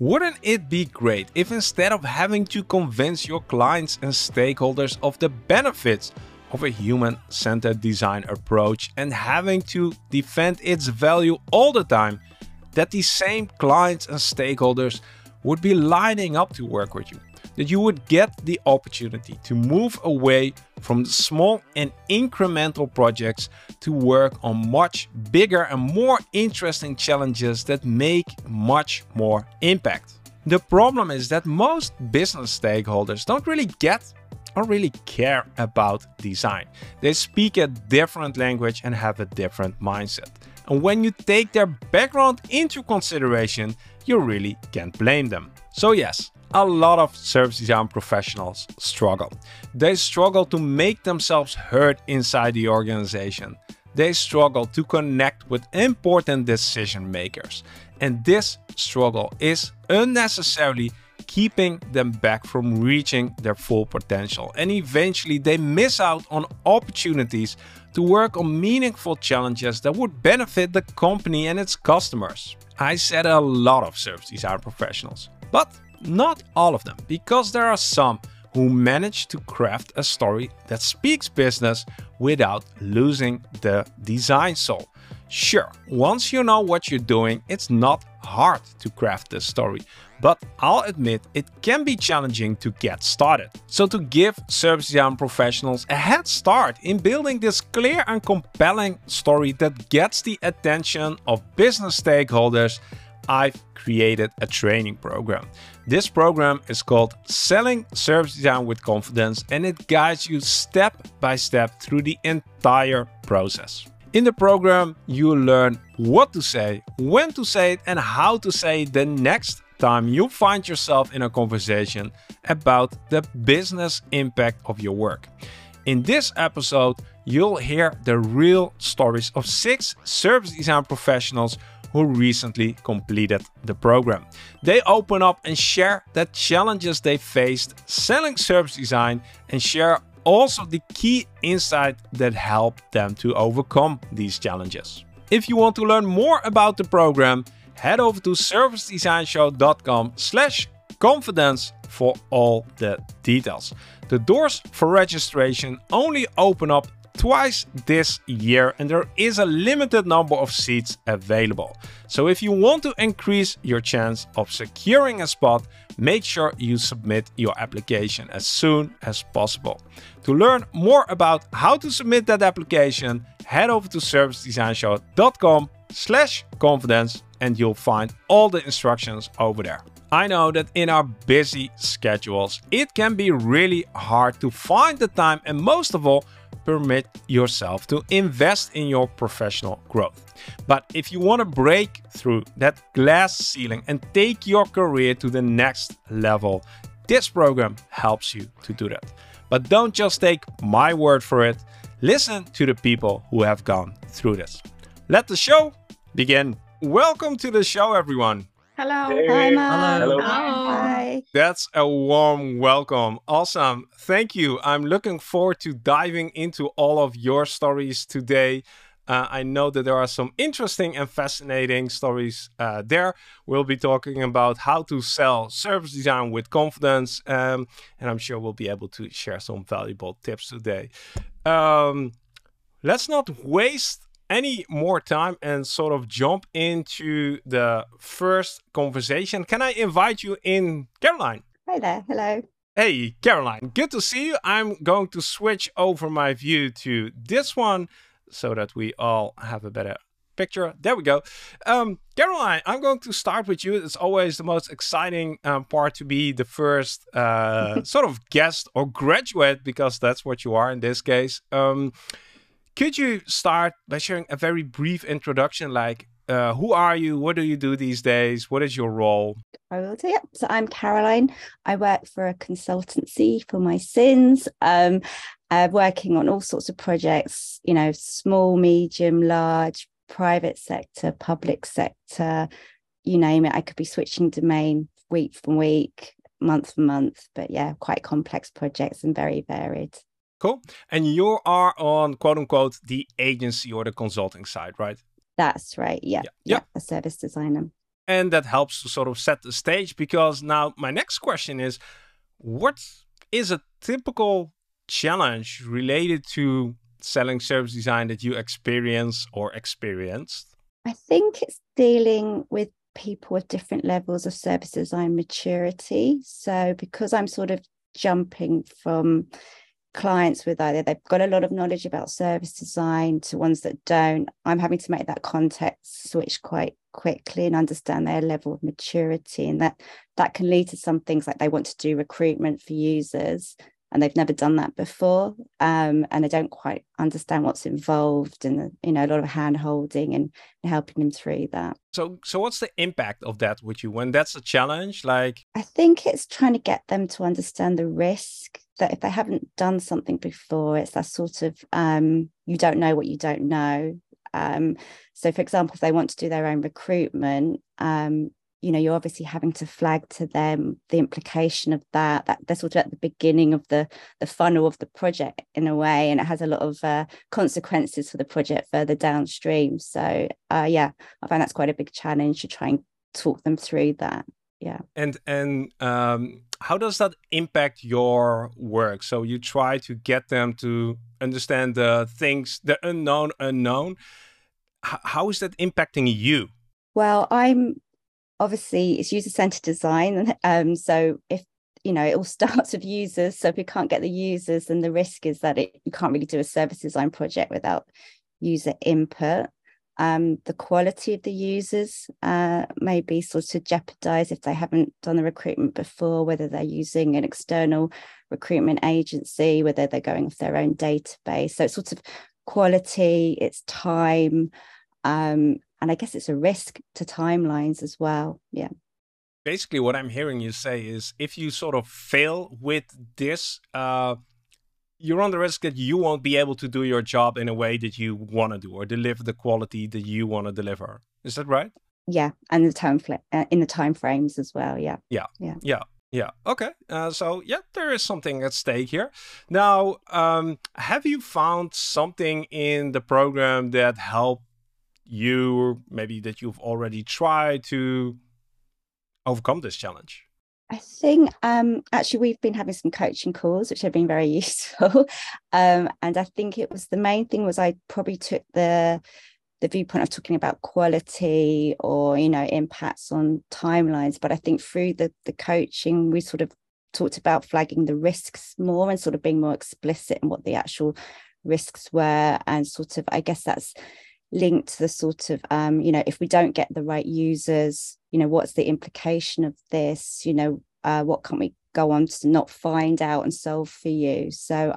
Wouldn't it be great if instead of having to convince your clients and stakeholders of the benefits of a human-centered design approach and having to defend its value all the time, that these same clients and stakeholders would be lining up to work with you, that you would get the opportunity to move away from small and incremental projects to work on much bigger and more interesting challenges that make much more impact. The problem is that most business stakeholders don't really get or really care about design. They speak a different language and have a different mindset. And when you take their background into consideration, you really can't blame them. So yes, a lot of service design professionals struggle. They struggle to make themselves heard inside the organization. They struggle to connect with important decision makers. And this struggle is unnecessarily keeping them back from reaching their full potential. And eventually they miss out on opportunities to work on meaningful challenges that would benefit the company and its customers. I said a lot of service design professionals, but not all of them, because there are some who manage to craft a story that speaks business without losing the design soul. Sure, once you know what you're doing, it's not hard to craft this story, but I'll admit it can be challenging to get started. So to give service design professionals a head start in building this clear and compelling story that gets the attention of business stakeholders, I've created a training program. This program is called Selling Service Design with Confidence, and it guides you step by step through the entire process. In the program, you learn what to say, when to say it, and how to say it the next time you find yourself in a conversation about the business impact of your work. In this episode, you'll hear the real stories of 6 service design professionals who recently completed the program. They open up and share the challenges they faced selling service design and share also the key insight that helped them to overcome these challenges. If you want to learn more about the program, head over to servicedesignshow.com/confidence for all the details. The doors for registration only open up twice this year, and there is a limited number of seats available. So if you want to increase your chance of securing a spot, make sure you submit your application as soon as possible. To learn more about how to submit that application, head over to servicedesignshow.com/confidence and you'll find all the instructions over there. I know that in our busy schedules, it can be really hard to find the time, and most of all, permit yourself to invest in your professional growth. But if you want to break through that glass ceiling and take your career to the next level, this program helps you to do that. But don't just take my word for it. Listen to the people who have gone through this. Let the show begin. Welcome to the show, everyone. Hello. Hey. Hi, Mark. Hello. Hi. That's a warm welcome. Awesome. Thank you. I'm looking forward to diving into all of your stories today. I know that there are some interesting and fascinating stories there. We'll be talking about how to sell service design with confidence. And I'm sure we'll be able to share some valuable tips today. Let's not waste any more time and sort of jump into the first conversation. Can I invite you in, Caroline? Hi there. Hello. Hey, Caroline. Good to see you. I'm going to switch over my view to this one so that we all have a better picture. There we go. Caroline, I'm going to start with you. It's always the most exciting part to be the first sort of guest or graduate, because that's what you are in this case. Could you start by sharing a very brief introduction, like who are you, what do you do these days, what is your role? I will do, yeah. So I'm Caroline. I work for a consultancy for my sins, working on all sorts of projects, you know, small, medium, large, private sector, public sector, you name it. I could be switching domain week from week, month from month, but yeah, quite complex projects and very varied. Cool. And you are on, quote unquote, the agency or the consulting side, right? That's right. Yeah. A service designer. And that helps to sort of set the stage, because now my next question is, what is a typical challenge related to selling service design that you experience or experienced? I think it's dealing with people with different levels of service design maturity. So because I'm sort of jumping from clients with either they've got a lot of knowledge about service design to ones that don't, I'm having to make that context switch quite quickly and understand their level of maturity, and that can lead to some things like they want to do recruitment for users and they've never done that before, and they don't quite understand what's involved, and a lot of hand holding and helping them through that. So what's the impact of that with you when that's a challenge? Like, I think it's trying to get them to understand the risk that if they haven't done something before, it's that sort of you don't know what you don't know. So, for example, if they want to do their own recruitment, you're obviously having to flag to them the implication of that they're sort of at the beginning of the funnel of the project in a way, and it has a lot of consequences for the project further downstream. So, I find that's quite a big challenge to try and talk them through that. Yeah. And how does that impact your work? So you try to get them to understand the things, the unknown. How is that impacting you? Well, obviously, it's user-centered design. So if, it all starts with users. So if we can't get the users, then the risk is that you can't really do a service design project without user input. The quality of the users may be sort of jeopardized if they haven't done the recruitment before, whether they're using an external recruitment agency, whether they're going off their own database. So it's sort of quality, it's time, and I guess it's a risk to timelines as well. Yeah. Basically, what I'm hearing you say is if you sort of fail with this, you're on the risk that you won't be able to do your job in a way that you want to do or deliver the quality that you want to deliver. Is that right? Yeah. And the time frames as well. Yeah. Yeah. Yeah. Yeah. Yeah. Okay. There is something at stake here. Now, have you found something in the program that helped you, maybe that you've already tried to overcome this challenge? I think actually we've been having some coaching calls, which have been very useful. And I think it was the main thing was I probably took the viewpoint of talking about quality or, impacts on timelines. But I think through the coaching, we sort of talked about flagging the risks more and sort of being more explicit in what the actual risks were. And sort of, I guess that's linked to the sort of, if we don't get the right users, what's the implication of this, what can we go on to not find out and solve for you? So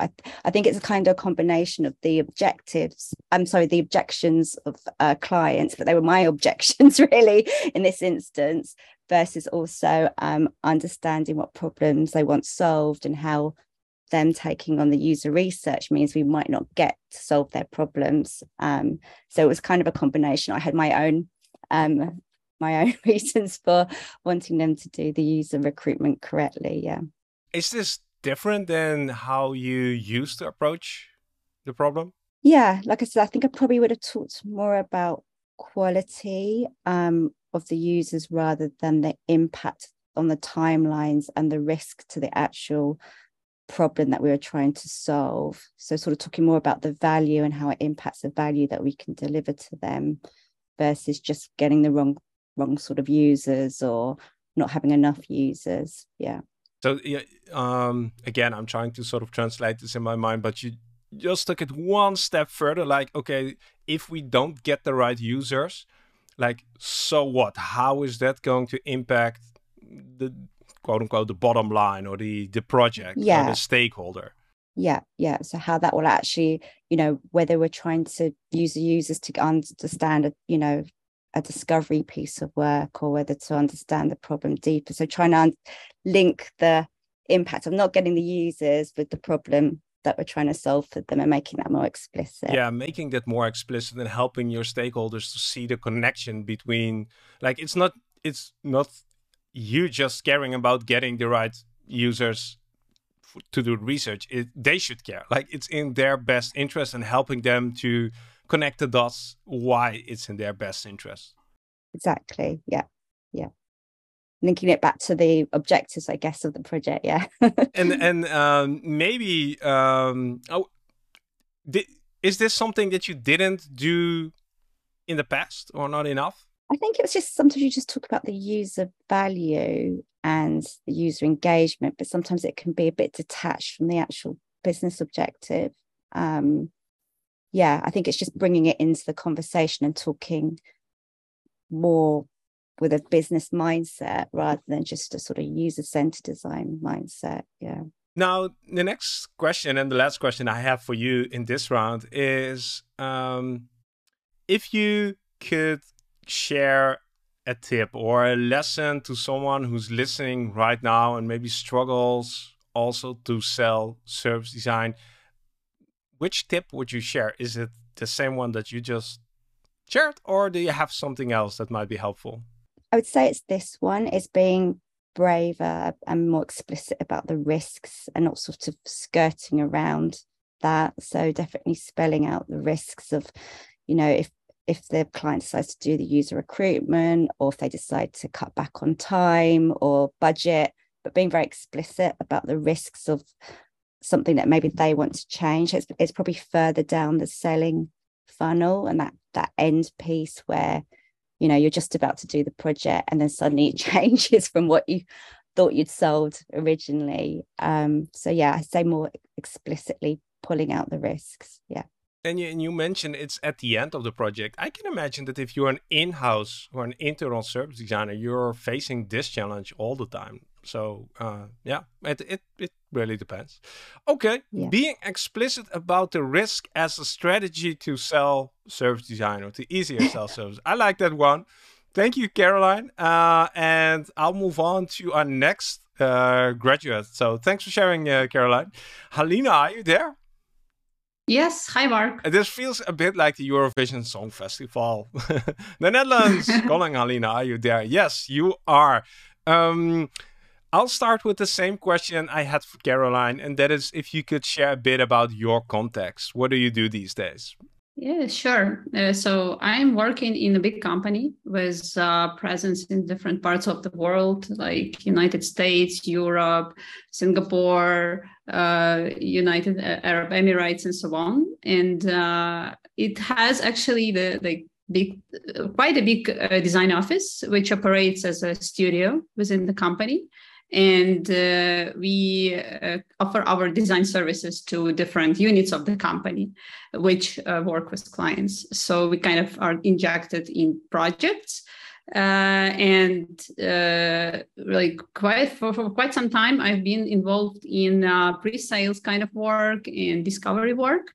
I think it's a kind of combination of the objections of clients, but they were my objections really in this instance, versus also understanding what problems they want solved and how them taking on the user research means we might not get to solve their problems. So it was kind of a combination. I had my own reasons for wanting them to do the user recruitment correctly. Yeah. Is this different than how you used to approach the problem? Yeah. Like I said, I think I probably would have talked more about quality of the users rather than the impact on the timelines and the risk to the actual problem that we were trying to solve. So sort of talking more about the value and how it impacts the value that we can deliver to them, versus just getting the wrong sort of users or not having enough users. Yeah. So again, I'm trying to sort of translate this in my mind, but you just took it one step further. Like, okay, if we don't get the right users, like, so what? How is that going to impact the quote unquote the bottom line or the project or the stakeholder? Yeah. Yeah. So how that will actually, whether we're trying to use the users to understand, a discovery piece of work, or whether to understand the problem deeper. So trying to link the impact of not getting the users with the problem that we're trying to solve for them and making that more explicit. Yeah, making that more explicit and helping your stakeholders to see the connection between, like, it's not you just caring about getting the right users to do research. They should care. Like, it's in their best interest, and helping them to connect the dots why it's in their best interest. Exactly. Yeah. yeah, linking it back to the objectives, I guess, of the project. Yeah. Is this something that you didn't do in the past or not enough? I think it was just sometimes you just talk about the user value and the user engagement, but sometimes it can be a bit detached from the actual business objective. Yeah, I think it's just bringing it into the conversation and talking more with a business mindset rather than just a sort of user-centered design mindset. Yeah. Now, the next question and the last question I have for you in this round is, if you could share a tip or a lesson to someone who's listening right now and maybe struggles also to sell service design, which tip would you share? Is it the same one that you just shared, or do you have something else that might be helpful? I would say it's this one, is being braver and more explicit about the risks and not sort of skirting around that. So definitely spelling out the risks of, you know, if the client decides to do the user recruitment, or if they decide to cut back on time or budget, but being very explicit about the risks of something that maybe they want to change. It's probably further down the selling funnel, and that end piece where, you know, you're just about to do the project and then suddenly it changes from what you thought you'd sold originally. So yeah, I say more explicitly pulling out the risks. Yeah. And you mentioned it's at the end of the project. I can imagine that if you're an in-house or an internal service designer, you're facing this challenge all the time. So yeah, it really depends. Okay, yeah. Being explicit about the risk as a strategy to sell service design, or to easier sell service. I like that one. Thank you, Caroline. And I'll move on to our next graduate. So thanks for sharing, Caroline. Halina, are you there? Yes. Hi, Mark. This feels a bit like the Eurovision Song Festival. The Netherlands, calling Halina, are you there? Yes, you are. I'll start with the same question I had for Caroline, and that is if you could share a bit about your context. What do you do these days? Yeah, sure. So I'm working in a big company with presence in different parts of the world, like United States, Europe, Singapore, United Arab Emirates, and so on. And it has actually quite a big design office, which operates as a studio within the company. And we offer our design services to different units of the company, which work with clients. So we kind of are injected in projects. For quite some time, I've been involved in pre-sales kind of work and discovery work,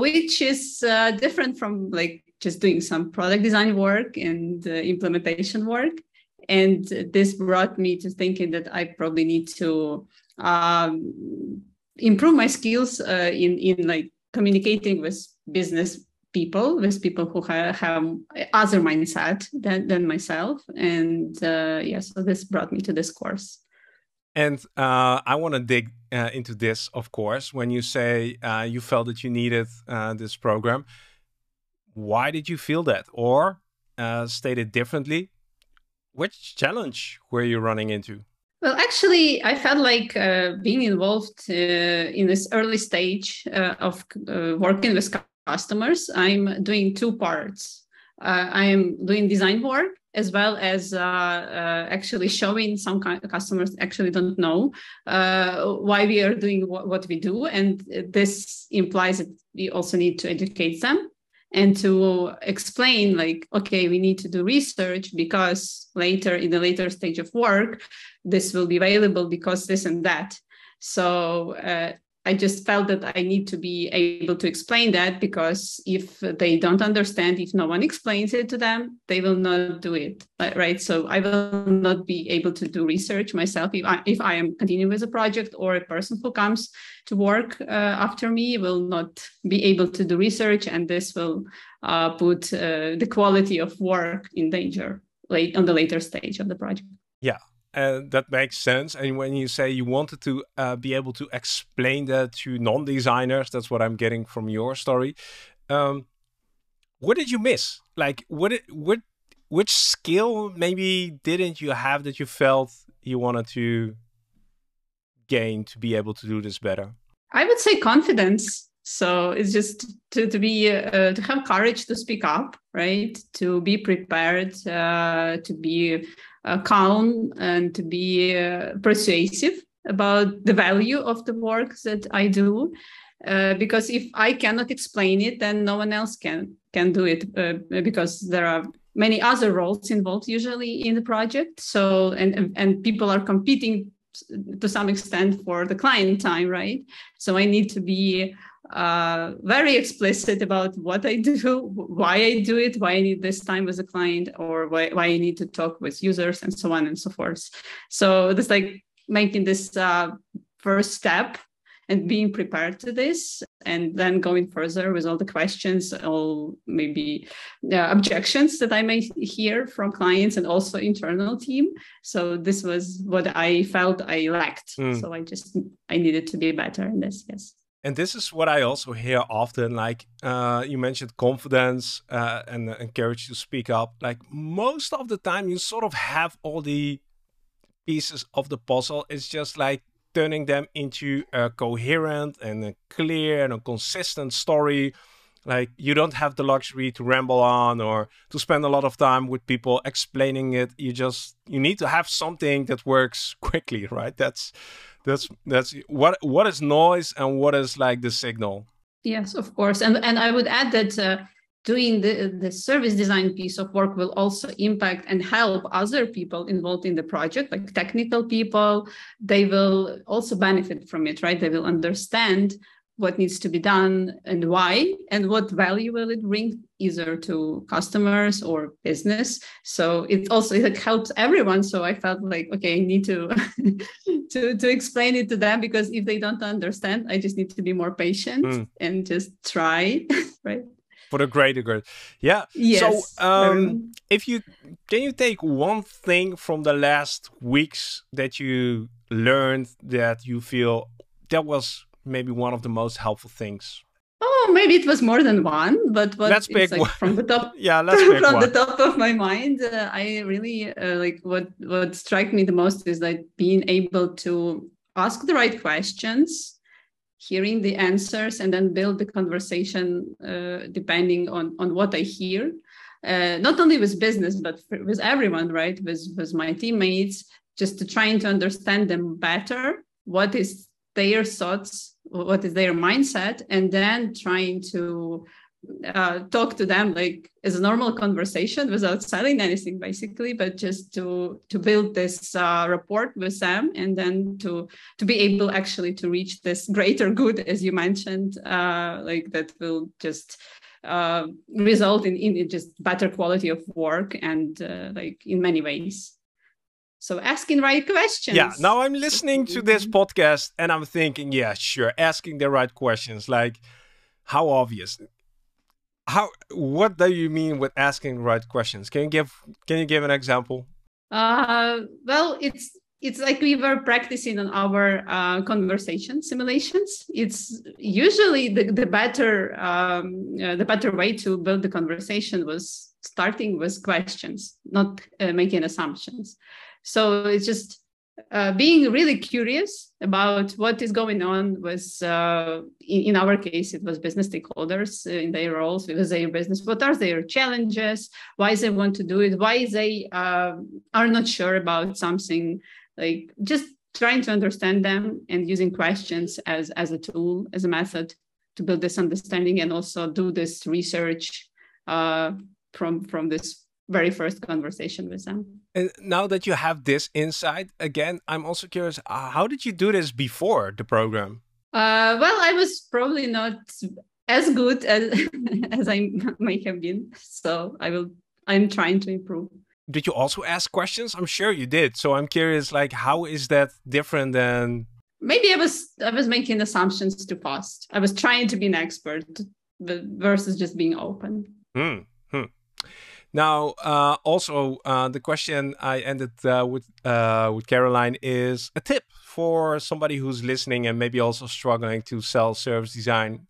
which is different from just doing some product design work and implementation work. And this brought me to thinking that I probably need to improve my skills in communicating with business people, with people who have other mindset than myself. And so this brought me to this course. And I want to dig into this, of course. When you say you felt that you needed this program, why did you feel that? Or stated differently, which challenge were you running into? Well, actually, I felt like being involved in this early stage of working with customers, I'm doing two parts. I'm doing design work as well as actually showing some customers actually don't know why we are doing what we do. And this implies that we also need to educate them and to explain okay, we need to do research because later in the later stage of work, this will be available because this and that. So I just felt that I need to be able to explain that, because if they don't understand, if no one explains it to them, they will not do it, right? So I will not be able to do research myself if I am continuing with a project, or a person who comes to work after me will not be able to do research, and this will put the quality of work in danger on the later stage of the project. Yeah. That makes sense. And when you say you wanted to be able to explain that to non-designers, that's what I'm getting from your story. What did you miss? Like, what Which skill maybe didn't you have that you felt you wanted to gain to be able to do this better? I would say confidence. So it's just to have courage to speak up, right? To be prepared, to be calm, and to be persuasive about the value of the work that I do. Because if I cannot explain it, then no one else can do it, because there are many other roles involved usually in the project. So, and people are competing to some extent for the client time, right? So I need to be very explicit about what I do, why I do it, why I need this time with the client, or why I need to talk with users, and so on and so forth. So that's like making this first step and being prepared to this, and then going further with all the questions, all maybe objections that I may hear from clients and also internal team. So this was what I felt I lacked. So I needed to be better in this. Yes. And this is what I also hear often. Like you mentioned confidence and courage to speak up. Like most of the time, you sort of have all the pieces of the puzzle. It's just like turning them into a coherent and a clear and a consistent story. Like you don't have the luxury to ramble on or to spend a lot of time with people explaining it. You need to have something that works quickly, right? That's what is noise and what is like the signal. Yes, of course. And I would add that doing the service design piece of work will also impact and help other people involved in the project, like technical people. They will also benefit from it, right? They will understand what needs to be done and why, and what value will it bring either to customers or business. So it also helps everyone. So I felt like, okay, I need to explain it to them, because if they don't understand, I just need to be more patient and just try, right? For the greater good. Yeah. Yes. So can you take one thing from the last weeks that you learned that you feel that was maybe one of the most helpful things? Oh, maybe it was more than one, but let's pick like one. From the top. Yeah, let's pick from one. The top of my mind, I really like what struck me the most is like being able to ask the right questions, hearing the answers, and then build the conversation depending on what I hear, not only with business, but with everyone, right? With my teammates, just to trying to understand them better. What is their thoughts? What is their mindset? And then trying to talk to them like as a normal conversation without selling anything, basically, but just to build this rapport with them, and then to be able actually to reach this greater good, as you mentioned, like that will just result in just better quality of work, and like in many ways. So asking right questions. Yeah. Now I'm listening to this podcast and I'm thinking, yeah, sure, asking the right questions. Like, how obvious? What do you mean with asking the right questions? Can you give an example? Well, it's like we were practicing on our conversation simulations. It's usually the better way to build the conversation was starting with questions, not making assumptions. So it's just being really curious about what is going on with, in our case, it was business stakeholders in their roles, with their business. What are their challenges? Why they want to do it? Why they are not sure about something? Like just trying to understand them and using questions as a tool, as a method to build this understanding, and also do this research from this very first conversation with them. And now that you have this insight, again, I'm also curious, how did you do this before the program? Well, I was probably not as good as I might have been. So I'm trying to improve. Did you also ask questions? I'm sure you did. So I'm curious, like, how is that different than... Maybe I was making assumptions too fast. I was trying to be an expert versus just being open. Now, also, the question I ended with Caroline is a tip for somebody who's listening and maybe also struggling to sell service design.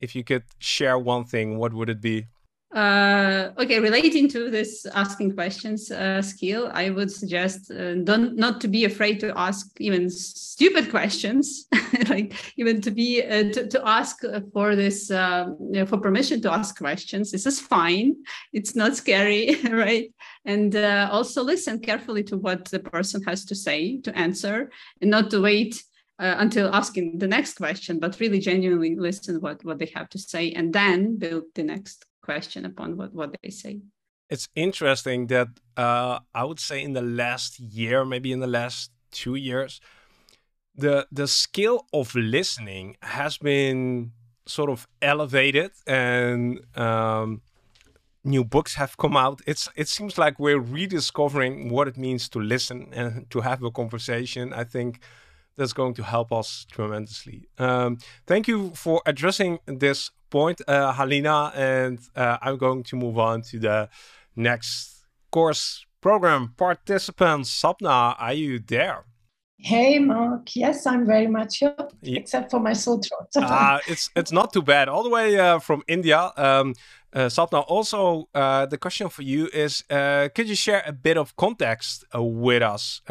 If you could share one thing, what would it be? Okay, relating to this asking questions skill, I would suggest not to be afraid to ask even stupid questions, like even to be to ask for this for permission to ask questions. This is fine. It's not scary, right? And also listen carefully to what the person has to say to answer, and not to wait until asking the next question, but really genuinely listen what they have to say, and then build the next question upon what they say. It's interesting that I would say in the last year, maybe in the last 2 years, the skill of listening has been sort of elevated, and new books have come out. It seems like we're rediscovering what it means to listen and to have a conversation. I think that's going to help us tremendously. Thank you for addressing this point, Halina, and I'm going to move on to the next course program participant. Sapna, are you there? Hey, Mark. Yes, I'm very much here, except for my sore throat. It's not too bad. All the way from India. Sapna, also the question for you is, could you share a bit of context with us?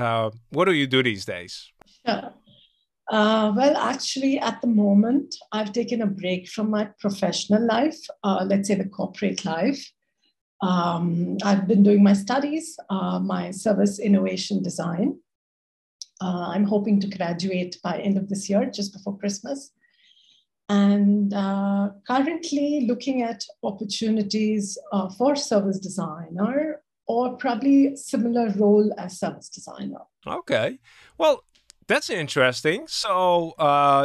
What do you do these days? Sure. Well, actually, at the moment, I've taken a break from my professional life, let's say the corporate life. I've been doing my studies, my service innovation design. I'm hoping to graduate by end of this year, just before Christmas. And currently looking at opportunities for service designer, or probably similar role as service designer. Okay. Well, that's interesting. So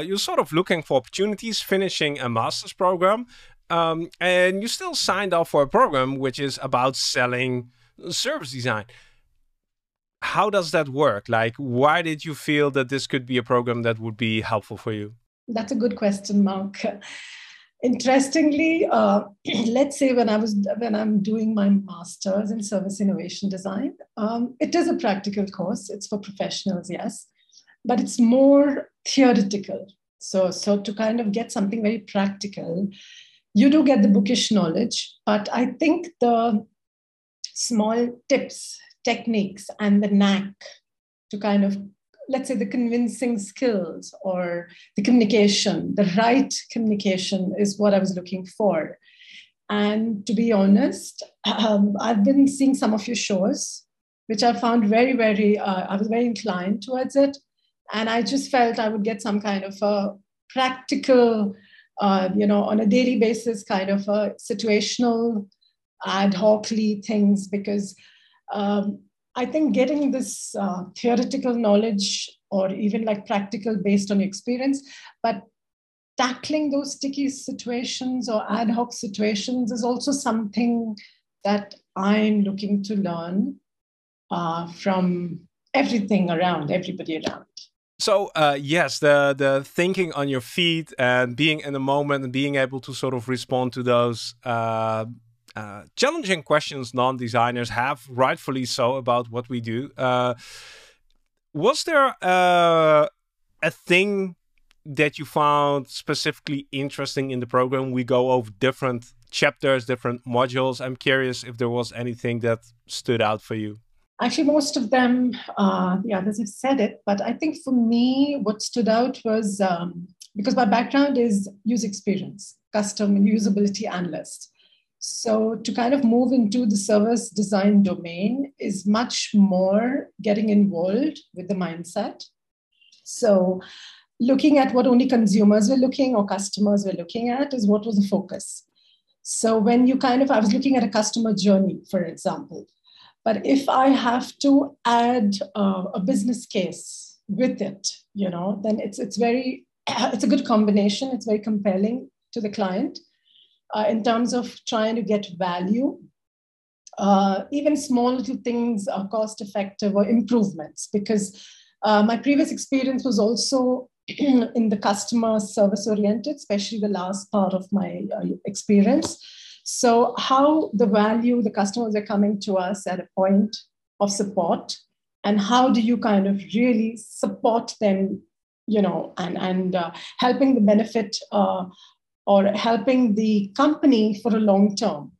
you're sort of looking for opportunities, finishing a master's program, and you still signed up for a program which is about selling service design. How does that work? Like, why did you feel that this could be a program that would be helpful for you? That's a good question, Mark. Interestingly, let's say when I'm doing my master's in service innovation design, it is a practical course. It's for professionals, yes. But it's more theoretical. So to kind of get something very practical, you do get the bookish knowledge, but I think the small tips, techniques, and the knack to kind of, let's say, the convincing skills or the communication, the right communication is what I was looking for. And to be honest, I've been seeing some of your shows, which I found very, very, I was very inclined towards it. And I just felt I would get some kind of a practical, you know, on a daily basis, kind of a situational, ad hoc-ly things, because I think getting this theoretical knowledge or even like practical based on experience, but tackling those sticky situations or ad hoc situations is also something that I'm looking to learn from everything around, everybody around. So yes, the thinking on your feet and being in the moment and being able to sort of respond to those challenging questions non-designers have, rightfully so, about what we do. Was there a thing that you found specifically interesting in the program? We go over different chapters, different modules. I'm curious if there was anything that stood out for you. Actually, most of them, the others have said it, but I think for me, what stood out was, because my background is user experience, custom and usability analyst. So to kind of move into the service design domain is much more getting involved with the mindset. So looking at what only consumers were looking or customers were looking at is what was the focus. So when you kind of, I was looking at a customer journey, for example. But if I have to add a business case with it, you know, then it's a good combination. It's very compelling to the client in terms of trying to get value. Even small little things are cost effective or improvements, because my previous experience was also in the customer service oriented, especially the last part of my experience. So how the value, the customers are coming to us at a point of support, and how do you kind of really support them, you know, and helping the benefit or helping the company for a long term.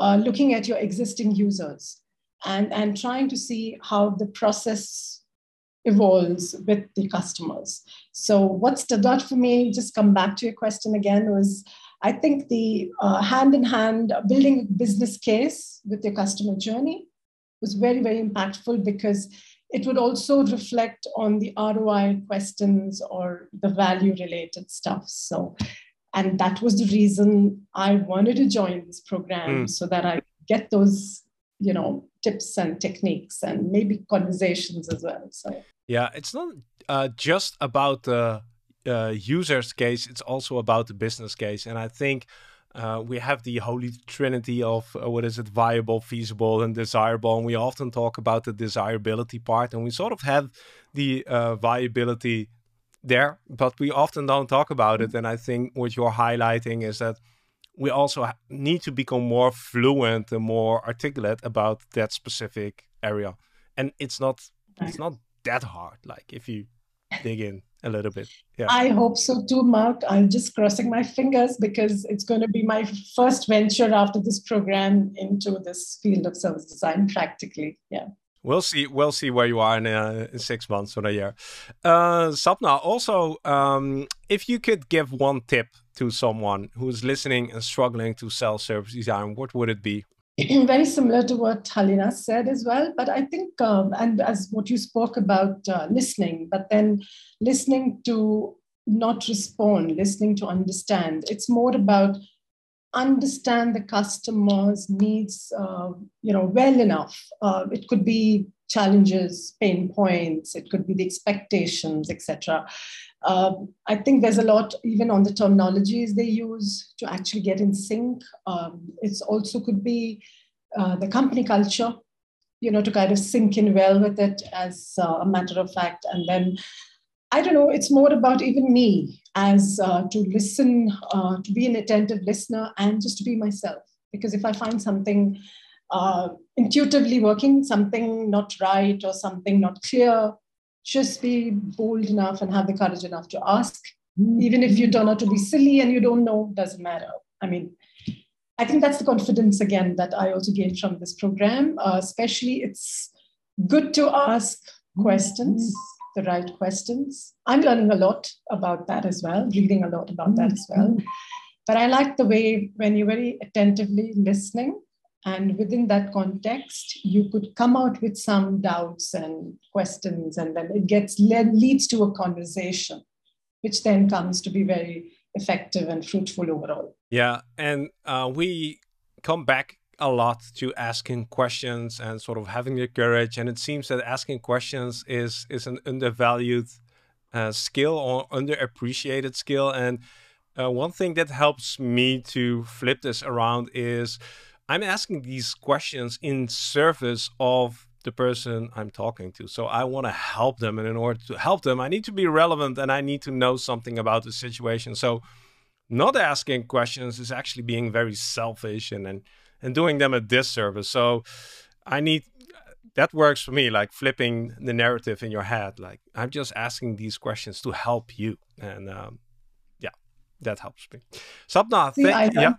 looking at your existing users and trying to see how the process evolves with the customers. So what stood out for me, just come back to your question again, was I think the hand-in-hand building a business case with your customer journey was very, very impactful, because it would also reflect on the ROI questions or the value-related stuff. So, and that was the reason I wanted to join this program, so that I get those, you know, tips and techniques and maybe conversations as well. So yeah, it's not just about the user's case, it's also about the business case. And I think we have the holy trinity of what is it, viable, feasible and desirable, and we often talk about the desirability part, and we sort of have the viability there, but we often don't talk about it. And I think what you're highlighting is that we also need to become more fluent and more articulate about that specific area. And it's not that hard, like if you dig in a little bit. Yeah. I hope so too, Mark. I'm just crossing my fingers, because it's going to be my first venture after this program into this field of service design practically. Yeah. We'll see where you are in 6 months or a year. Sapna, also, if you could give one tip to someone who's listening and struggling to sell service design, what would it be? Very similar to what Halina said as well. But I think, and as what you spoke about, listening, but then listening to not respond, listening to understand. It's more about understand the customer's needs, well enough. It could be challenges, pain points, it could be the expectations, etc. I think there's a lot, even on the terminologies they use, to actually get in sync. It's also could be the company culture, you know, to kind of sync in well with it, as a matter of fact. And then, I don't know, it's more about even me as to listen, to be an attentive listener, and just to be myself. Because if I find something intuitively working, something not right or something not clear, just be bold enough and have the courage enough to ask. Even if you turn out to be silly and you don't know, doesn't matter. I mean, I think that's the confidence again that I also gained from this program. Especially, it's good to ask questions, the right questions. I'm learning a lot about that as well, reading a lot about that as well. But I like the way when you're very attentively listening, and within that context, you could come out with some doubts and questions, and then it gets leads to a conversation, which then comes to be very effective and fruitful overall. Yeah, and we come back a lot to asking questions and sort of having the courage. And it seems that asking questions is an undervalued skill or underappreciated skill. And one thing that helps me to flip this around is I'm asking these questions in service of the person I'm talking to. So I want to help them. And in order to help them, I need to be relevant and I need to know something about the situation. So not asking questions is actually being very selfish and doing them a disservice. So I need, that works for me, like flipping the narrative in your head. Like I'm just asking these questions to help you. And yeah, that helps me. Sapna,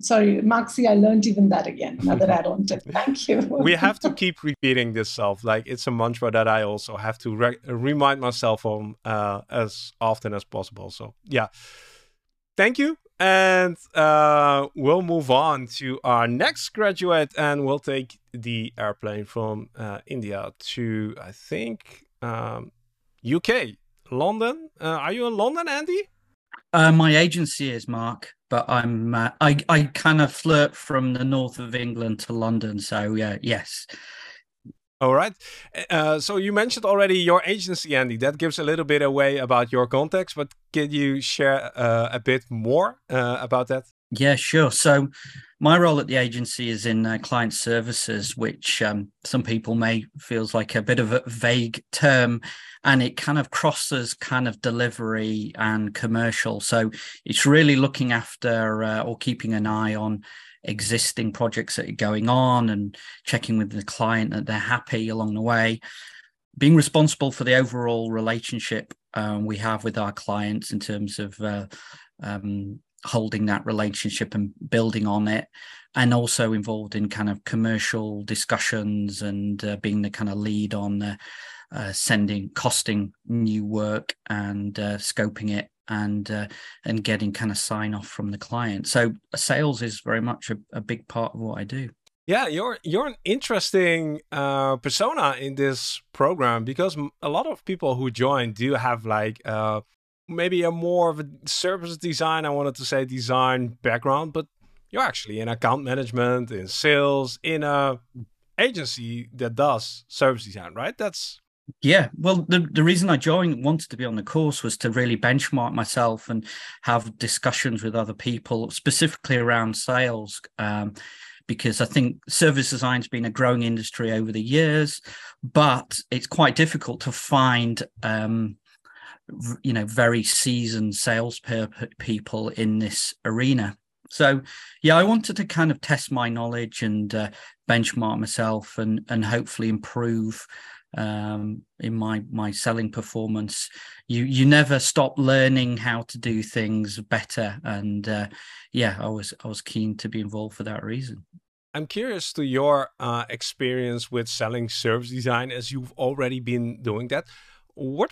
sorry, Maxi, I learned even that again. Another add-on tip. Thank you. We have to keep repeating this self. Like it's a mantra that I also have to remind myself on as often as possible. So yeah, thank you. And we'll move on to our next graduate, and we'll take the airplane from India to, I think, UK, London. Are you in London, Andy? My agency is, Mark, but I'm I kind of flirt from the north of England to London. So yeah, yes. All right. So you mentioned already your agency, Andy. That gives a little bit away about your context, but can you share a bit more about that? Yeah, sure. So my role at the agency is in client services, which some people may feels like a bit of a vague term, and it kind of crosses kind of delivery and commercial. So it's really looking after or keeping an eye on existing projects that are going on and checking with the client that they're happy along the way, being responsible for the overall relationship we have with our clients in terms of holding that relationship and building on it, and also involved in kind of commercial discussions and being the kind of lead on sending, costing new work and scoping it and getting kind of sign off from the client. So sales is very much a big part of what I do. Yeah, you're an interesting persona in this program, because a lot of people who join do have like maybe a more of a service design, I wanted to say design background, but you're actually in account management, in sales, in a agency that does service design, right? That's... Yeah, well, the reason I joined, wanted to be on the course, was to really benchmark myself and have discussions with other people, specifically around sales, because I think service design's been a growing industry over the years, but it's quite difficult to find, you know, very seasoned sales people in this arena. So, yeah, I wanted to kind of test my knowledge and benchmark myself and hopefully improve in my selling performance. You never stop learning how to do things better, and yeah, I was keen to be involved for that reason. I'm curious to your experience with selling service design, as you've already been doing that. What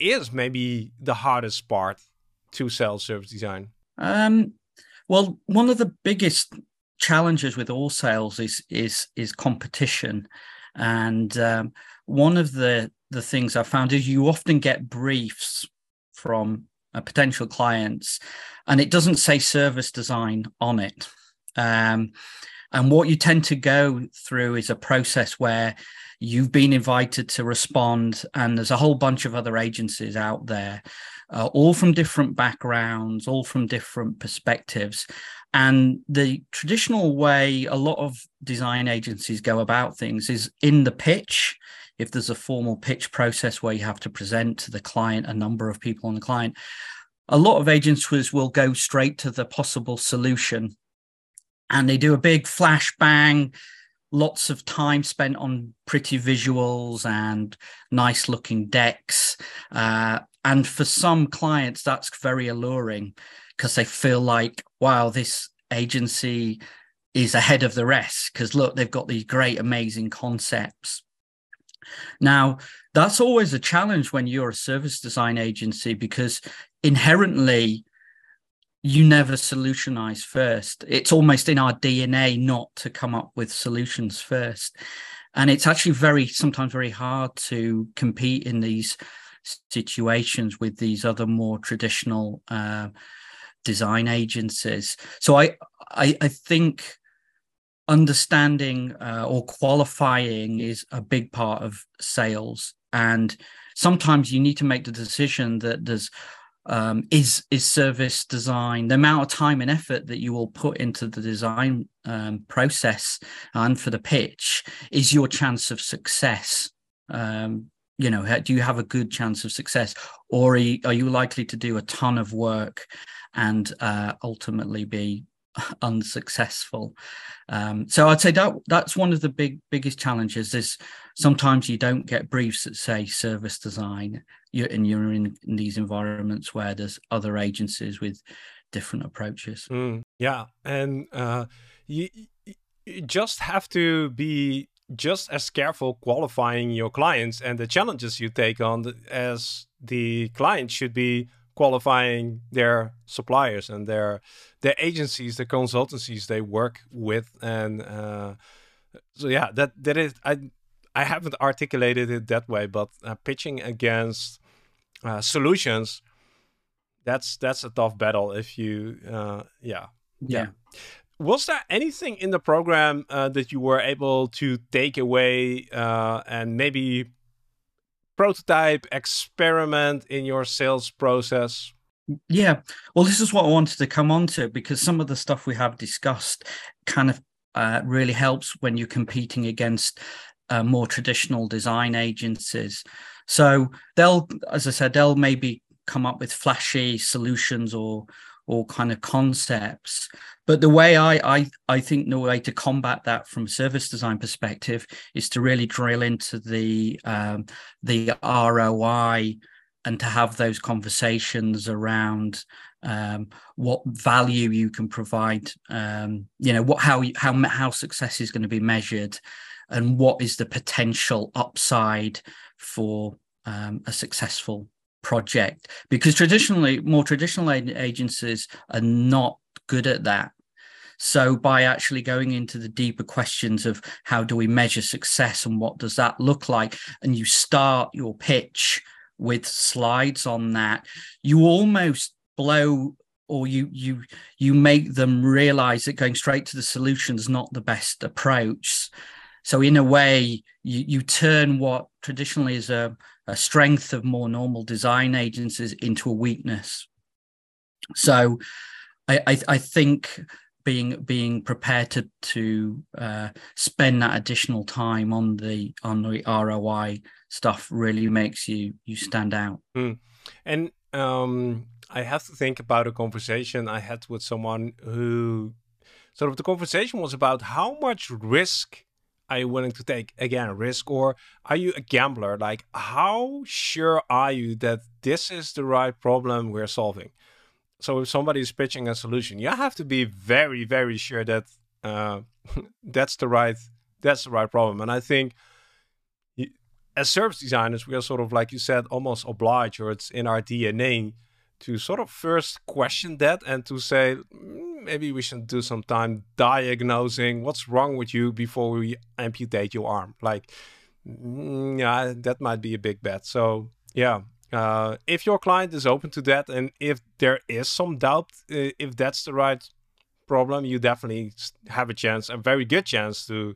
is maybe the hardest part to sell service design? Well, one of the biggest challenges with all sales is competition. And one of the things I found is you often get briefs from potential clients, and it doesn't say service design on it. And what you tend to go through is a process where you've been invited to respond, and there's a whole bunch of other agencies out there, all from different backgrounds, all from different perspectives. And the traditional way a lot of design agencies go about things is in the pitch. If there's a formal pitch process where you have to present to the client a number of people on the client, a lot of agencies will go straight to the possible solution. And they do a big flash bang, lots of time spent on pretty visuals and nice looking decks. And for some clients, that's very alluring, because they feel like, wow, this agency is ahead of the rest, because look, they've got these great, amazing concepts. Now, that's always a challenge when you're a service design agency, because inherently, you never solutionize first. It's almost in our DNA not to come up with solutions first. And it's actually sometimes very hard to compete in these situations with these other more traditional design agencies. So I think understanding or qualifying is a big part of sales, and sometimes you need to make the decision that there's is service design, the amount of time and effort that you will put into the design process and for the pitch, is your chance of success. You know, do you have a good chance of success, or are you likely to do a ton of work and ultimately be unsuccessful? So I'd say that's one of the biggest challenges, is sometimes you don't get briefs that say service design, and you're in these environments where there's other agencies with different approaches. Yeah, and you just have to be just as careful qualifying your clients and the challenges you take on as the client should be qualifying their suppliers and their agencies, the consultancies they work with. And so yeah, that is, I haven't articulated it that way, but pitching against solutions, that's a tough battle if you yeah. Was there anything in the program that you were able to take away and maybe prototype, experiment in your sales process? Yeah, well, this is what I wanted to come on to, because some of the stuff we have discussed kind of really helps when you're competing against more traditional design agencies. So they'll, as I said, they'll maybe come up with flashy solutions or kind of concepts. But the way I think the way to combat that from a service design perspective is to really drill into the ROI and to have those conversations around what value you can provide, how success is going to be measured, and what is the potential upside for a successful project. Because more traditional agencies are not good at that. So by actually going into the deeper questions of how do we measure success and what does that look like, and you start your pitch with slides on that, you almost blow, or you make them realize that going straight to the solution is not the best approach. So in a way, you turn what traditionally is a strength of more normal design agencies into a weakness. So I think being prepared to spend that additional time on the ROI stuff really makes you stand out. Mm. And I have to think about a conversation I had with someone who sort of, the conversation was about how much risk are you willing to take? Again, risk, or are you a gambler? Like, how sure are you that this is the right problem we're solving? So if somebody is pitching a solution, you have to be very, very sure that that's the right problem. And I think as service designers, we are sort of, like you said, almost obliged, or it's in our DNA to sort of first question that and to say, maybe we should do some time diagnosing what's wrong with you before we amputate your arm. Like, yeah, that might be a big bet. So yeah. If your client is open to that, and if there is some doubt, if that's the right problem, you definitely have a chance, a very good chance to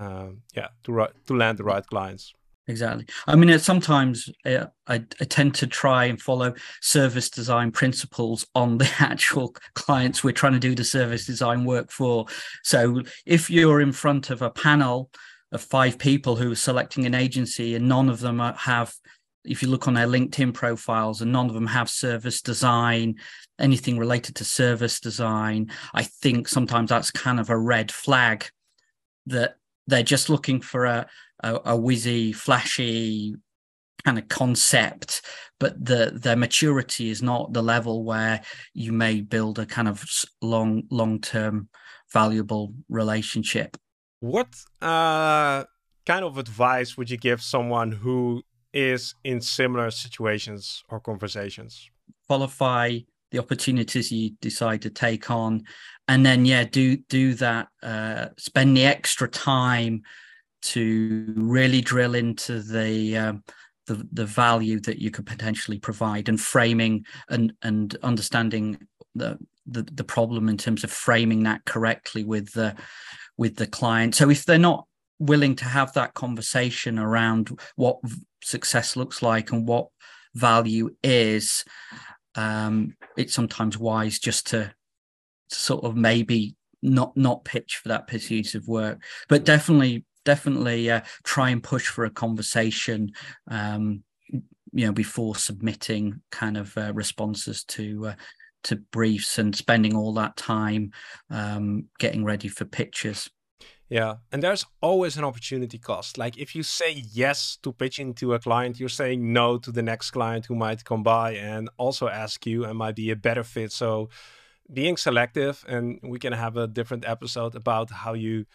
land the right clients. Exactly. I mean, sometimes I tend to try and follow service design principles on the actual clients we're trying to do the service design work for. So if you're in front of a panel of 5 people who are selecting an agency, and none of them have, if you look on their LinkedIn profiles, and none of them have service design, anything related to service design, I think sometimes that's kind of a red flag that they're just looking for a whizzy, flashy kind of concept, but their maturity is not the level where you may build a kind of long-term valuable relationship. What kind of advice would you give someone who is in similar situations or conversations? Qualify the opportunities you decide to take on, and then do that, spend the extra time to really drill into the value that you could potentially provide, and framing and understanding the problem in terms of framing that correctly with the client. So if they're not willing to have that conversation around what success looks like and what value is, it's sometimes wise just to sort of maybe not pitch for that piece of work, but definitely try and push for a conversation before submitting kind of responses to briefs, and spending all that time getting ready for pitches. Yeah. And there's always an opportunity cost. Like, if you say yes to pitching to a client, you're saying no to the next client who might come by and also ask you and might be a better fit. So being selective, and we can have a different episode about how you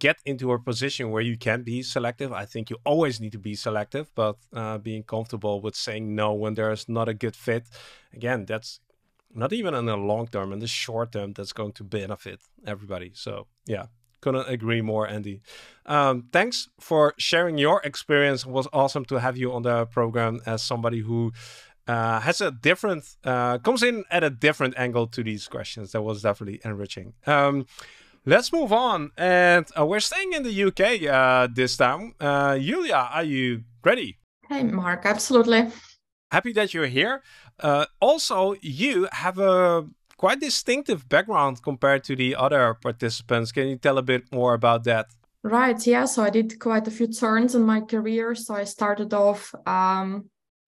get into a position where you can be selective. I think you always need to be selective, but being comfortable with saying no when there's not a good fit. Again, that's not even in the long term, in the short term, that's going to benefit everybody. So yeah. Couldn't agree more, Andy. Thanks for sharing your experience. It was awesome to have you on the program as somebody who has a different, comes in at a different angle to these questions. That was definitely enriching. Let's move on. And we're staying in the UK this time. Julia, are you ready? Hey, Mark, absolutely. Happy that you're here. Also, you have a quite distinctive background compared to the other participants. Can you tell a bit more about that? Right, yeah. So I did quite a few turns in my career. So I started off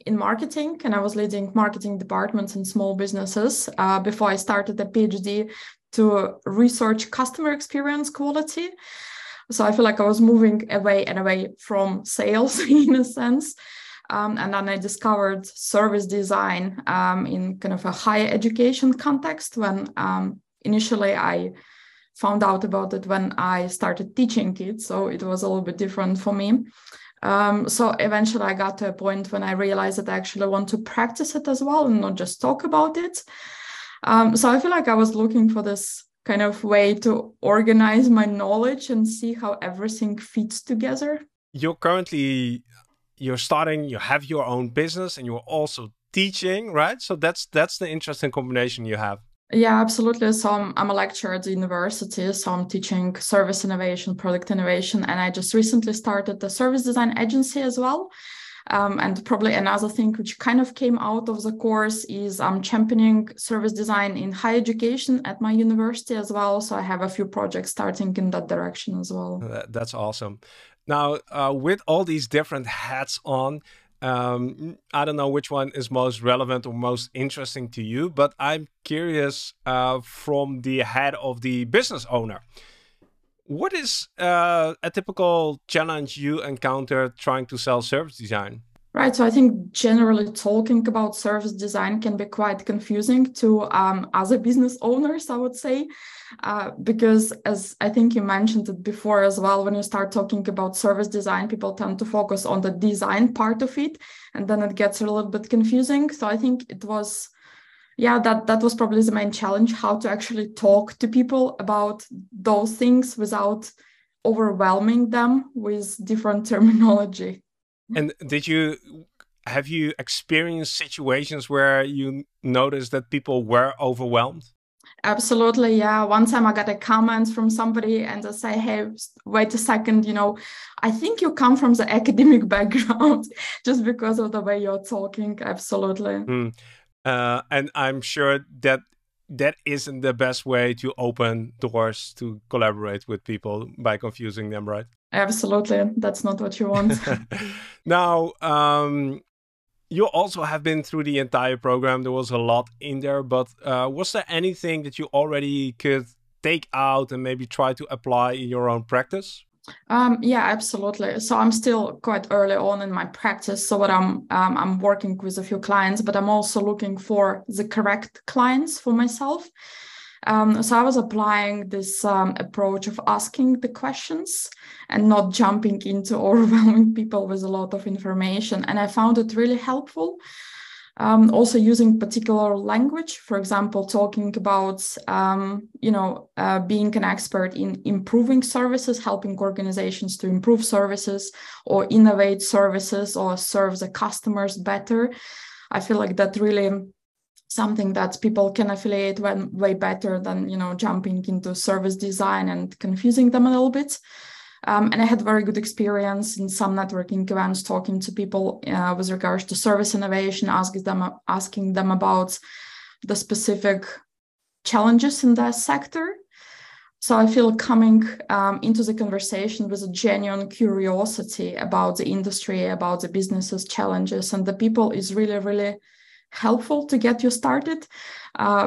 in marketing, and I was leading marketing departments in small businesses before I started a PhD to research customer experience quality. So I feel like I was moving away from sales in a sense. And then I discovered service design in kind of a higher education context when initially I found out about it when I started teaching kids. So it was a little bit different for me. So eventually I got to a point when I realized that I actually want to practice it as well and not just talk about it. So I feel like I was looking for this kind of way to organize my knowledge and see how everything fits together. You have your own business and you're also teaching, right? So that's the interesting combination you have. Yeah, absolutely. So I'm a lecturer at the university, so I'm teaching service innovation, product innovation, and I just recently started a service design agency as well. And probably another thing which kind of came out of the course is I'm championing service design in higher education at my university as well. So I have a few projects starting in that direction as well. That's awesome. Now, with all these different hats on, I don't know which one is most relevant or most interesting to you, but I'm curious from the head of the business owner. What is a typical challenge you encounter trying to sell service design? Right. So I think generally talking about service design can be quite confusing to other business owners, I would say, because as I think you mentioned it before as well, when you start talking about service design, people tend to focus on the design part of it, and then it gets a little bit confusing. So I think it was... yeah, that was probably the main challenge, how to actually talk to people about those things without overwhelming them with different terminology. And have you experienced situations where you noticed that people were overwhelmed? Absolutely, yeah. One time I got a comment from somebody and I say, hey, wait a second, I think you come from the academic background just because of the way you're talking. Absolutely. Mm. And I'm sure that isn't the best way to open doors to collaborate with people, by confusing them, right? Absolutely. That's not what you want. Now, you also have been through the entire program. There was a lot in there, but was there anything that you already could take out and maybe try to apply in your own practice? Yeah, absolutely. So I'm still quite early on in my practice. So what I'm working with a few clients, but I'm also looking for the correct clients for myself. So I was applying this approach of asking the questions and not jumping into overwhelming people with a lot of information. And I found it really helpful. Also using particular language, for example, talking about, being an expert in improving services, helping organizations to improve services or innovate services or serve the customers better. I feel like that really something that people can affiliate when way better than, jumping into service design and confusing them a little bit. And I had very good experience in some networking events, talking to people with regards to service innovation, asking them about the specific challenges in their sector. So I feel coming into the conversation with a genuine curiosity about the industry, about the business's challenges and the people is really, really helpful to get you started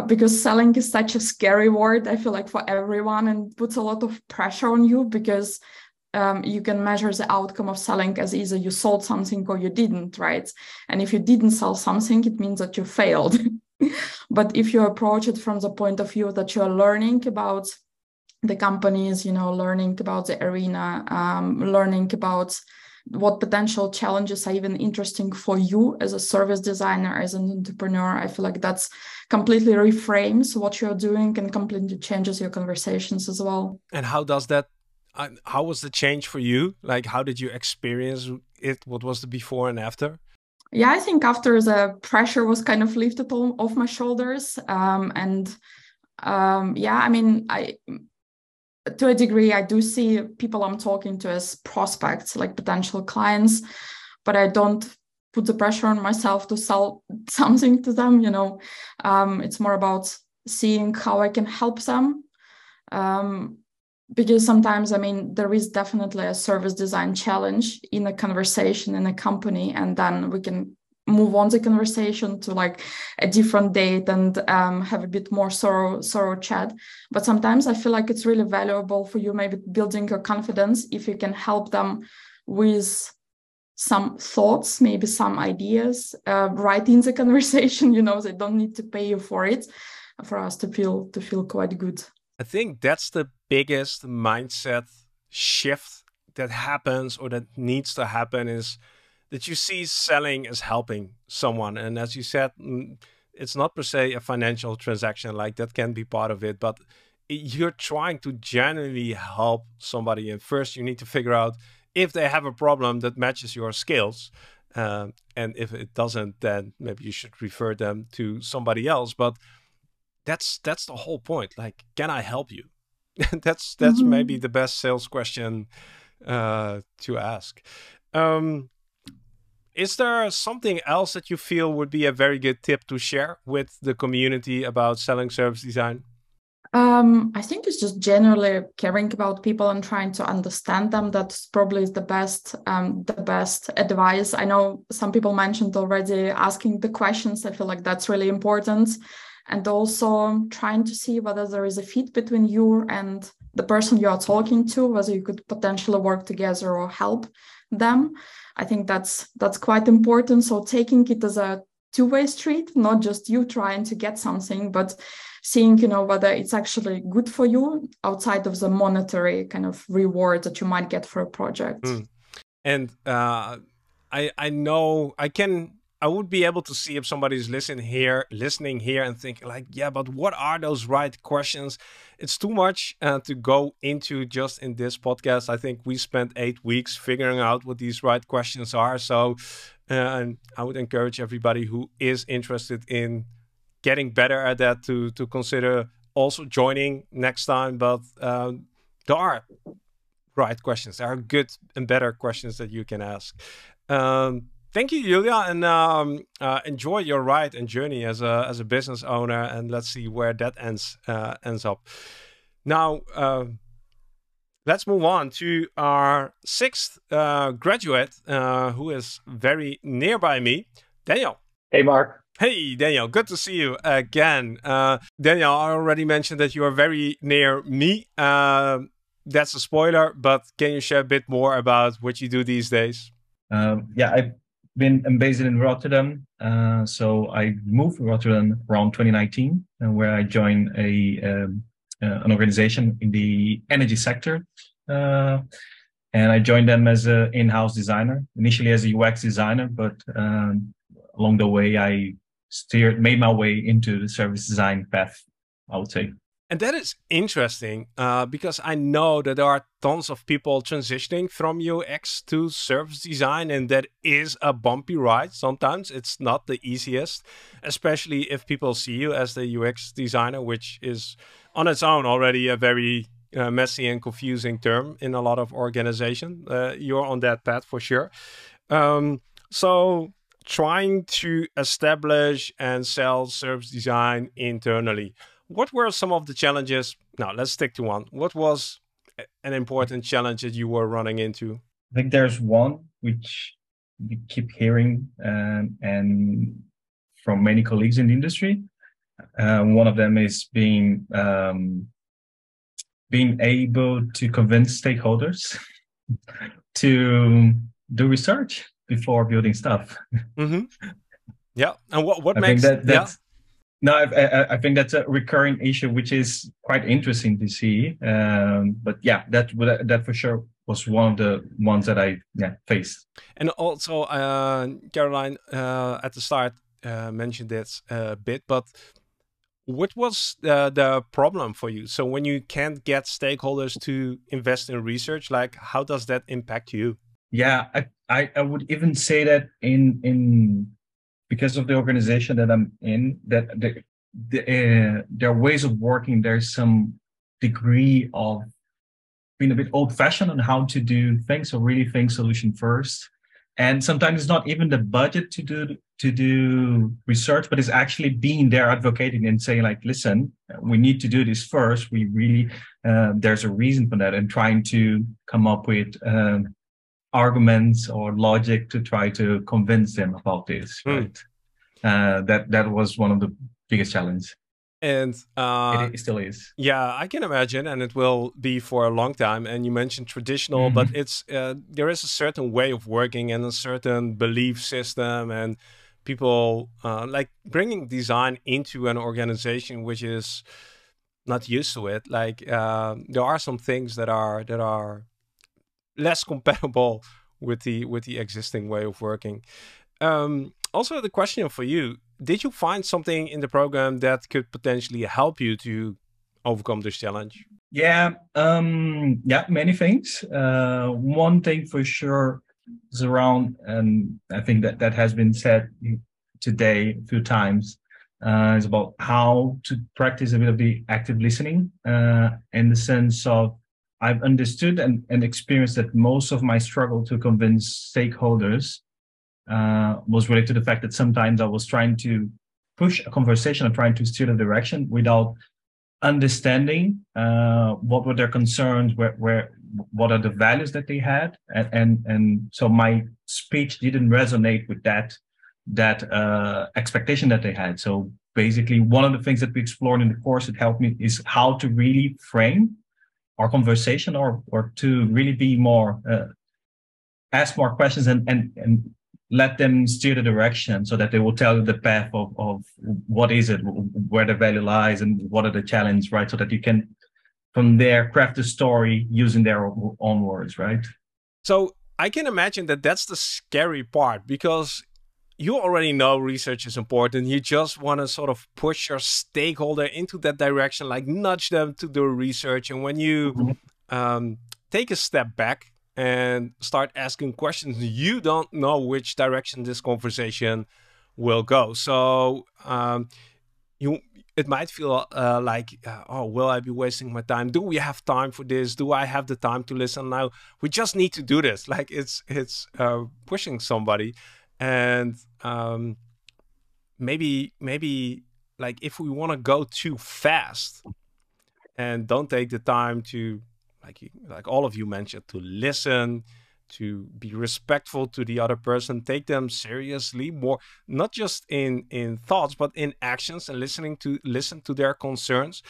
because selling is such a scary word, I feel like, for everyone, and puts a lot of pressure on you because you can measure the outcome of selling as either you sold something or you didn't, right? And if you didn't sell something, it means that you failed. But if you approach it from the point of view that you're learning about the companies, learning about the arena, learning about what potential challenges are even interesting for you as a service designer, as an entrepreneur, I feel like that's completely reframes what you're doing and completely changes your conversations as well. And how was the change for you? Like, how did you experience it? What was the before and after? Yeah, I think after the pressure was kind of lifted off my shoulders. To a degree, I do see people I'm talking to as prospects, like potential clients, but I don't put the pressure on myself to sell something to them, It's more about seeing how I can help them. Because sometimes, there is definitely a service design challenge in a conversation in a company, and then we can move on the conversation to like a different date and have a bit more thorough chat. But sometimes I feel like it's really valuable for you, maybe building your confidence, if you can help them with some thoughts, maybe some ideas, right in the conversation. You know, they don't need to pay you for it, for us to feel quite good. I think that's the biggest mindset shift that happens, or that needs to happen, is that you see selling as helping someone. And as you said, it's not per se a financial transaction, like that can be part of it, but you're trying to genuinely help somebody. And first you need to figure out if they have a problem that matches your skills. And if it doesn't, then maybe you should refer them to somebody else. But that's the whole point. Like, can I help you? that's mm-hmm. maybe the best sales question to ask. Is there something else that you feel would be a very good tip to share with the community about selling service design? I think it's just generally caring about people and trying to understand them. That's probably the best advice. I know some people mentioned already asking the questions. I feel like that's really important. And also trying to see whether there is a fit between you and the person you are talking to, whether you could potentially work together or help them. I think that's quite important. So taking it as a two-way street, not just you trying to get something, but seeing, you know, whether it's actually good for you outside of the monetary kind of reward that you might get for a project. Mm. And I know I would be able to see if somebody's listening here and thinking like, yeah, but what are those right questions? It's too much to go into just in this podcast. I think we spent 8 weeks figuring out what these right questions are. So and I would encourage everybody who is interested in getting better at that to consider also joining next time. But there are right questions. There are good and better questions that you can ask. Thank you, Julia, and enjoy your ride and journey as a business owner, and let's see where that ends up. Now, let's move on to our sixth graduate, who is very nearby me, Daniel. Hey, Mark. Hey, Daniel, good to see you again. Daniel, I already mentioned that you are very near me. That's a spoiler, but can you share a bit more about what you do these days? I'm based in Rotterdam, so I moved to Rotterdam around 2019, where I joined an organization in the energy sector, and I joined them as an in-house designer, initially as a UX designer, but along the way I made my way into the service design path, I would say. And that is interesting because I know that there are tons of people transitioning from UX to service design, and that is a bumpy ride. Sometimes it's not the easiest, especially if people see you as the UX designer, which is on its own already a very messy and confusing term in a lot of organizations. You're on that path for sure. So trying to establish and sell service design internally. What were some of the challenges? Now, let's stick to one. What was an important challenge that you were running into? I think there's one which we keep hearing and from many colleagues in the industry. One of them is being able to convince stakeholders to do research before building stuff. Mm-hmm. Yeah. And what makes that? No, I think that's a recurring issue, which is quite interesting to see. But yeah, that for sure was one of the ones that I faced. And also, Caroline at the start mentioned this a bit, but what was the problem for you? So when you can't get stakeholders to invest in research, like how does that impact you? Yeah, I would even say that because of the organization that I'm in, that their ways of working, there's some degree of being a bit old-fashioned on how to do things, so really think solution first. And sometimes it's not even the budget to do research, but it's actually being there advocating and saying like, listen, we need to do this first. We really there's a reason for that, and trying to come up with arguments or logic to try to convince them about this, right? That was one of the biggest challenges. And it still is. Yeah, I can imagine, and it will be for a long time. And you mentioned traditional, but it's there is a certain way of working and a certain belief system, and people like bringing design into an organization which is not used to it. Like there are some things that are less compatible with the existing way of working. Also, the question for you. Did you find something in the program that could potentially help you to overcome this challenge? Yeah, many things. One thing for sure is around, and I think that that has been said today a few times, is about how to practice a bit of the active listening in the sense of I've understood and experienced that most of my struggle to convince stakeholders was related to the fact that sometimes I was trying to push a conversation and trying to steer the direction without understanding what were their concerns, what are the values that they had, and so my speech didn't resonate with that expectation that they had. So basically, one of the things that we explored in the course that helped me is how to really frame our conversation, or to really be more ask more questions and let them steer the direction so that they will tell you the path of what is it, where the value lies and what are the challenges, right? So that you can, from there, craft a story using their own words, right? So I can imagine that that's the scary part, because you already know research is important. You just want to sort of push your stakeholder into that direction, like nudge them to do research. And when you take a step back and start asking questions, you don't know which direction this conversation will go. So it might feel like, oh, will I be wasting my time? Do we have time for this? Do I have the time to listen now? We just need to do this. Like it's pushing somebody. And maybe like if we want to go too fast and don't take the time to, like all of you mentioned, to listen, to be respectful to the other person, take them seriously more, not just in thoughts, but in actions, and listen to their concerns.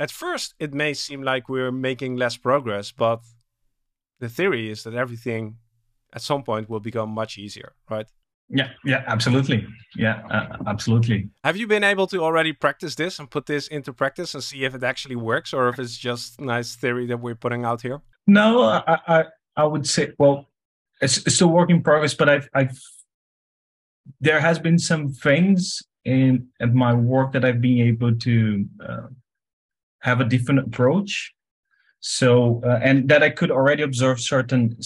At first, it may seem like we're making less progress, but the theory is that everything at some point will become much easier, right? Yeah, yeah, absolutely. Yeah, absolutely. Have you been able to already practice this and put this into practice and see if it actually works, or if it's just nice theory that we're putting out here? No, I would say, well, it's still work in progress, but there has been some things in my work that I've been able to have a different approach. So, and that I could already observe certain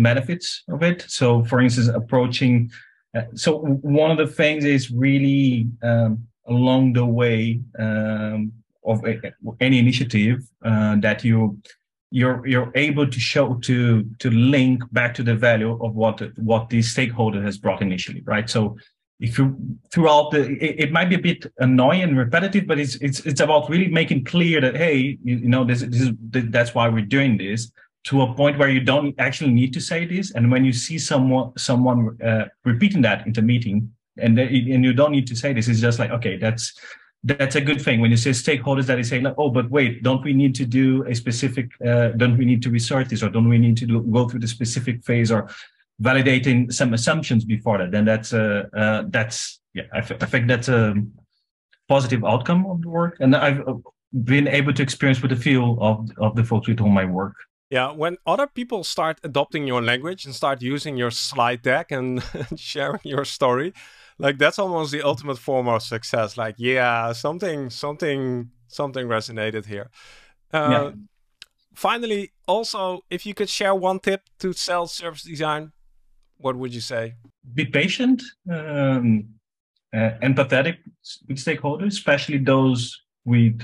benefits of it. So, for instance, approaching. So, one of the things is really along the way of any initiative that you're able to show to link back to the value of what the stakeholder has brought initially, right? So, if you throughout it might be a bit annoying and repetitive, but it's about really making clear that hey, you know, that's why we're doing this. To a point where you don't actually need to say this, and when you see someone repeating that in the meeting, and you don't need to say this, it's just like, okay, that's a good thing. When you say stakeholders, that is saying like, oh, but wait, don't we need to do a specific? Don't we need to research this, or don't we need to go through the specific phase, or validating some assumptions before that? Then that's yeah, I think that's a positive outcome of the work, and I've been able to experience with a few of the folks with whom I work. Yeah, when other people start adopting your language and start using your slide deck and sharing your story, like that's almost the ultimate form of success. Like, yeah, something resonated here. Yeah. Finally, also, if you could share one tip to sell service design, what would you say? Be patient, empathetic with stakeholders, especially those with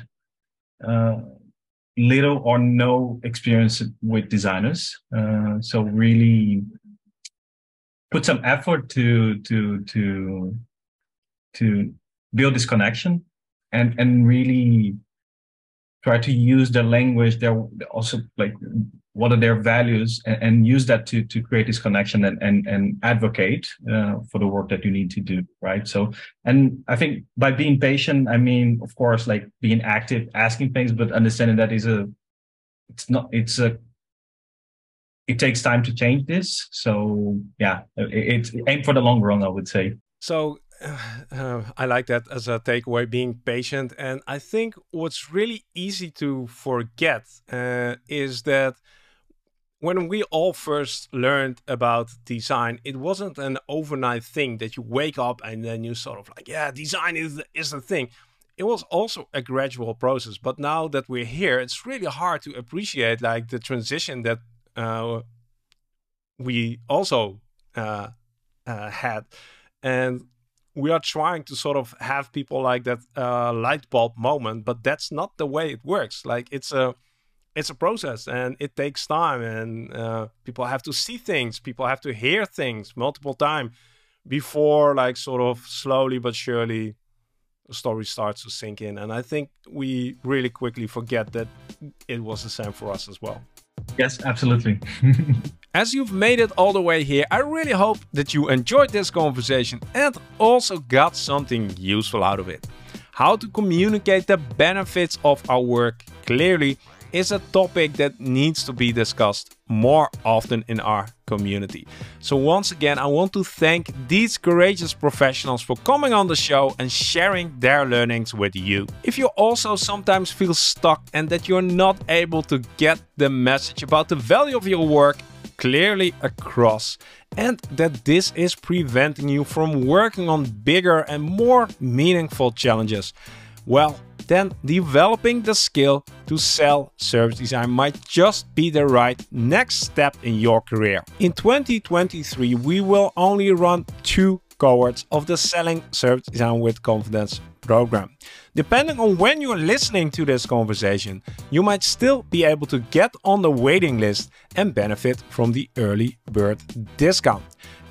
little or no experience with designers, so really put some effort to build this connection, and really try to use the language. They're also like what are their values, and use that to create this connection and advocate for the work that you need to do, right? So, and I think by being patient, I mean, of course, like being active, asking things, but understanding that is a, it takes time to change this. So yeah, aim for the long run, I would say. So I like that as a takeaway, being patient. And I think what's really easy to forget is that when we all first learned about design, it wasn't an overnight thing that you wake up and then you sort of like, yeah, design is the thing. It was also a gradual process. But now that we're here, it's really hard to appreciate like the transition that we also had. And we are trying to sort of have people like that light bulb moment, but that's not the way it works. Like it's a process and it takes time, and people have to see things, people have to hear things multiple times before like sort of slowly but surely the story starts to sink in. And I think we really quickly forget that it was the same for us as well. Yes, absolutely. As you've made it all the way here, I really hope that you enjoyed this conversation and also got something useful out of it. How to communicate the benefits of our work clearly is a topic that needs to be discussed more often in our community. So once again, I want to thank these courageous professionals for coming on the show and sharing their learnings with you. If you also sometimes feel stuck and that you're not able to get the message about the value of your work clearly across, and that this is preventing you from working on bigger and more meaningful challenges, well, then developing the skill to sell service design might just be the right next step in your career. In 2023, we will only run 2 cohorts of the Selling Service Design with Confidence program. Depending on when you're listening to this conversation, you might still be able to get on the waiting list and benefit from the early bird discount.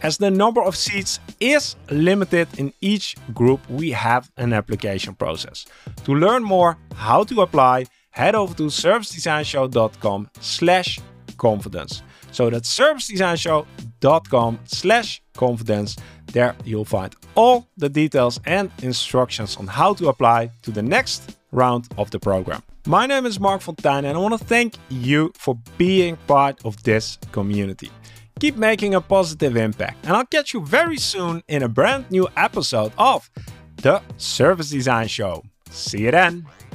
As the number of seats is limited in each group, we have an application process. To learn more how to apply, head over to servicedesignshow.com/confidence. So that's servicedesignshow.com/confidence. There you'll find all the details and instructions on how to apply to the next round of the program. My name is Mark Fontaine, and I want to thank you for being part of this community. Keep making a positive impact, and I'll catch you very soon in a brand new episode of The Service Design Show. See you then.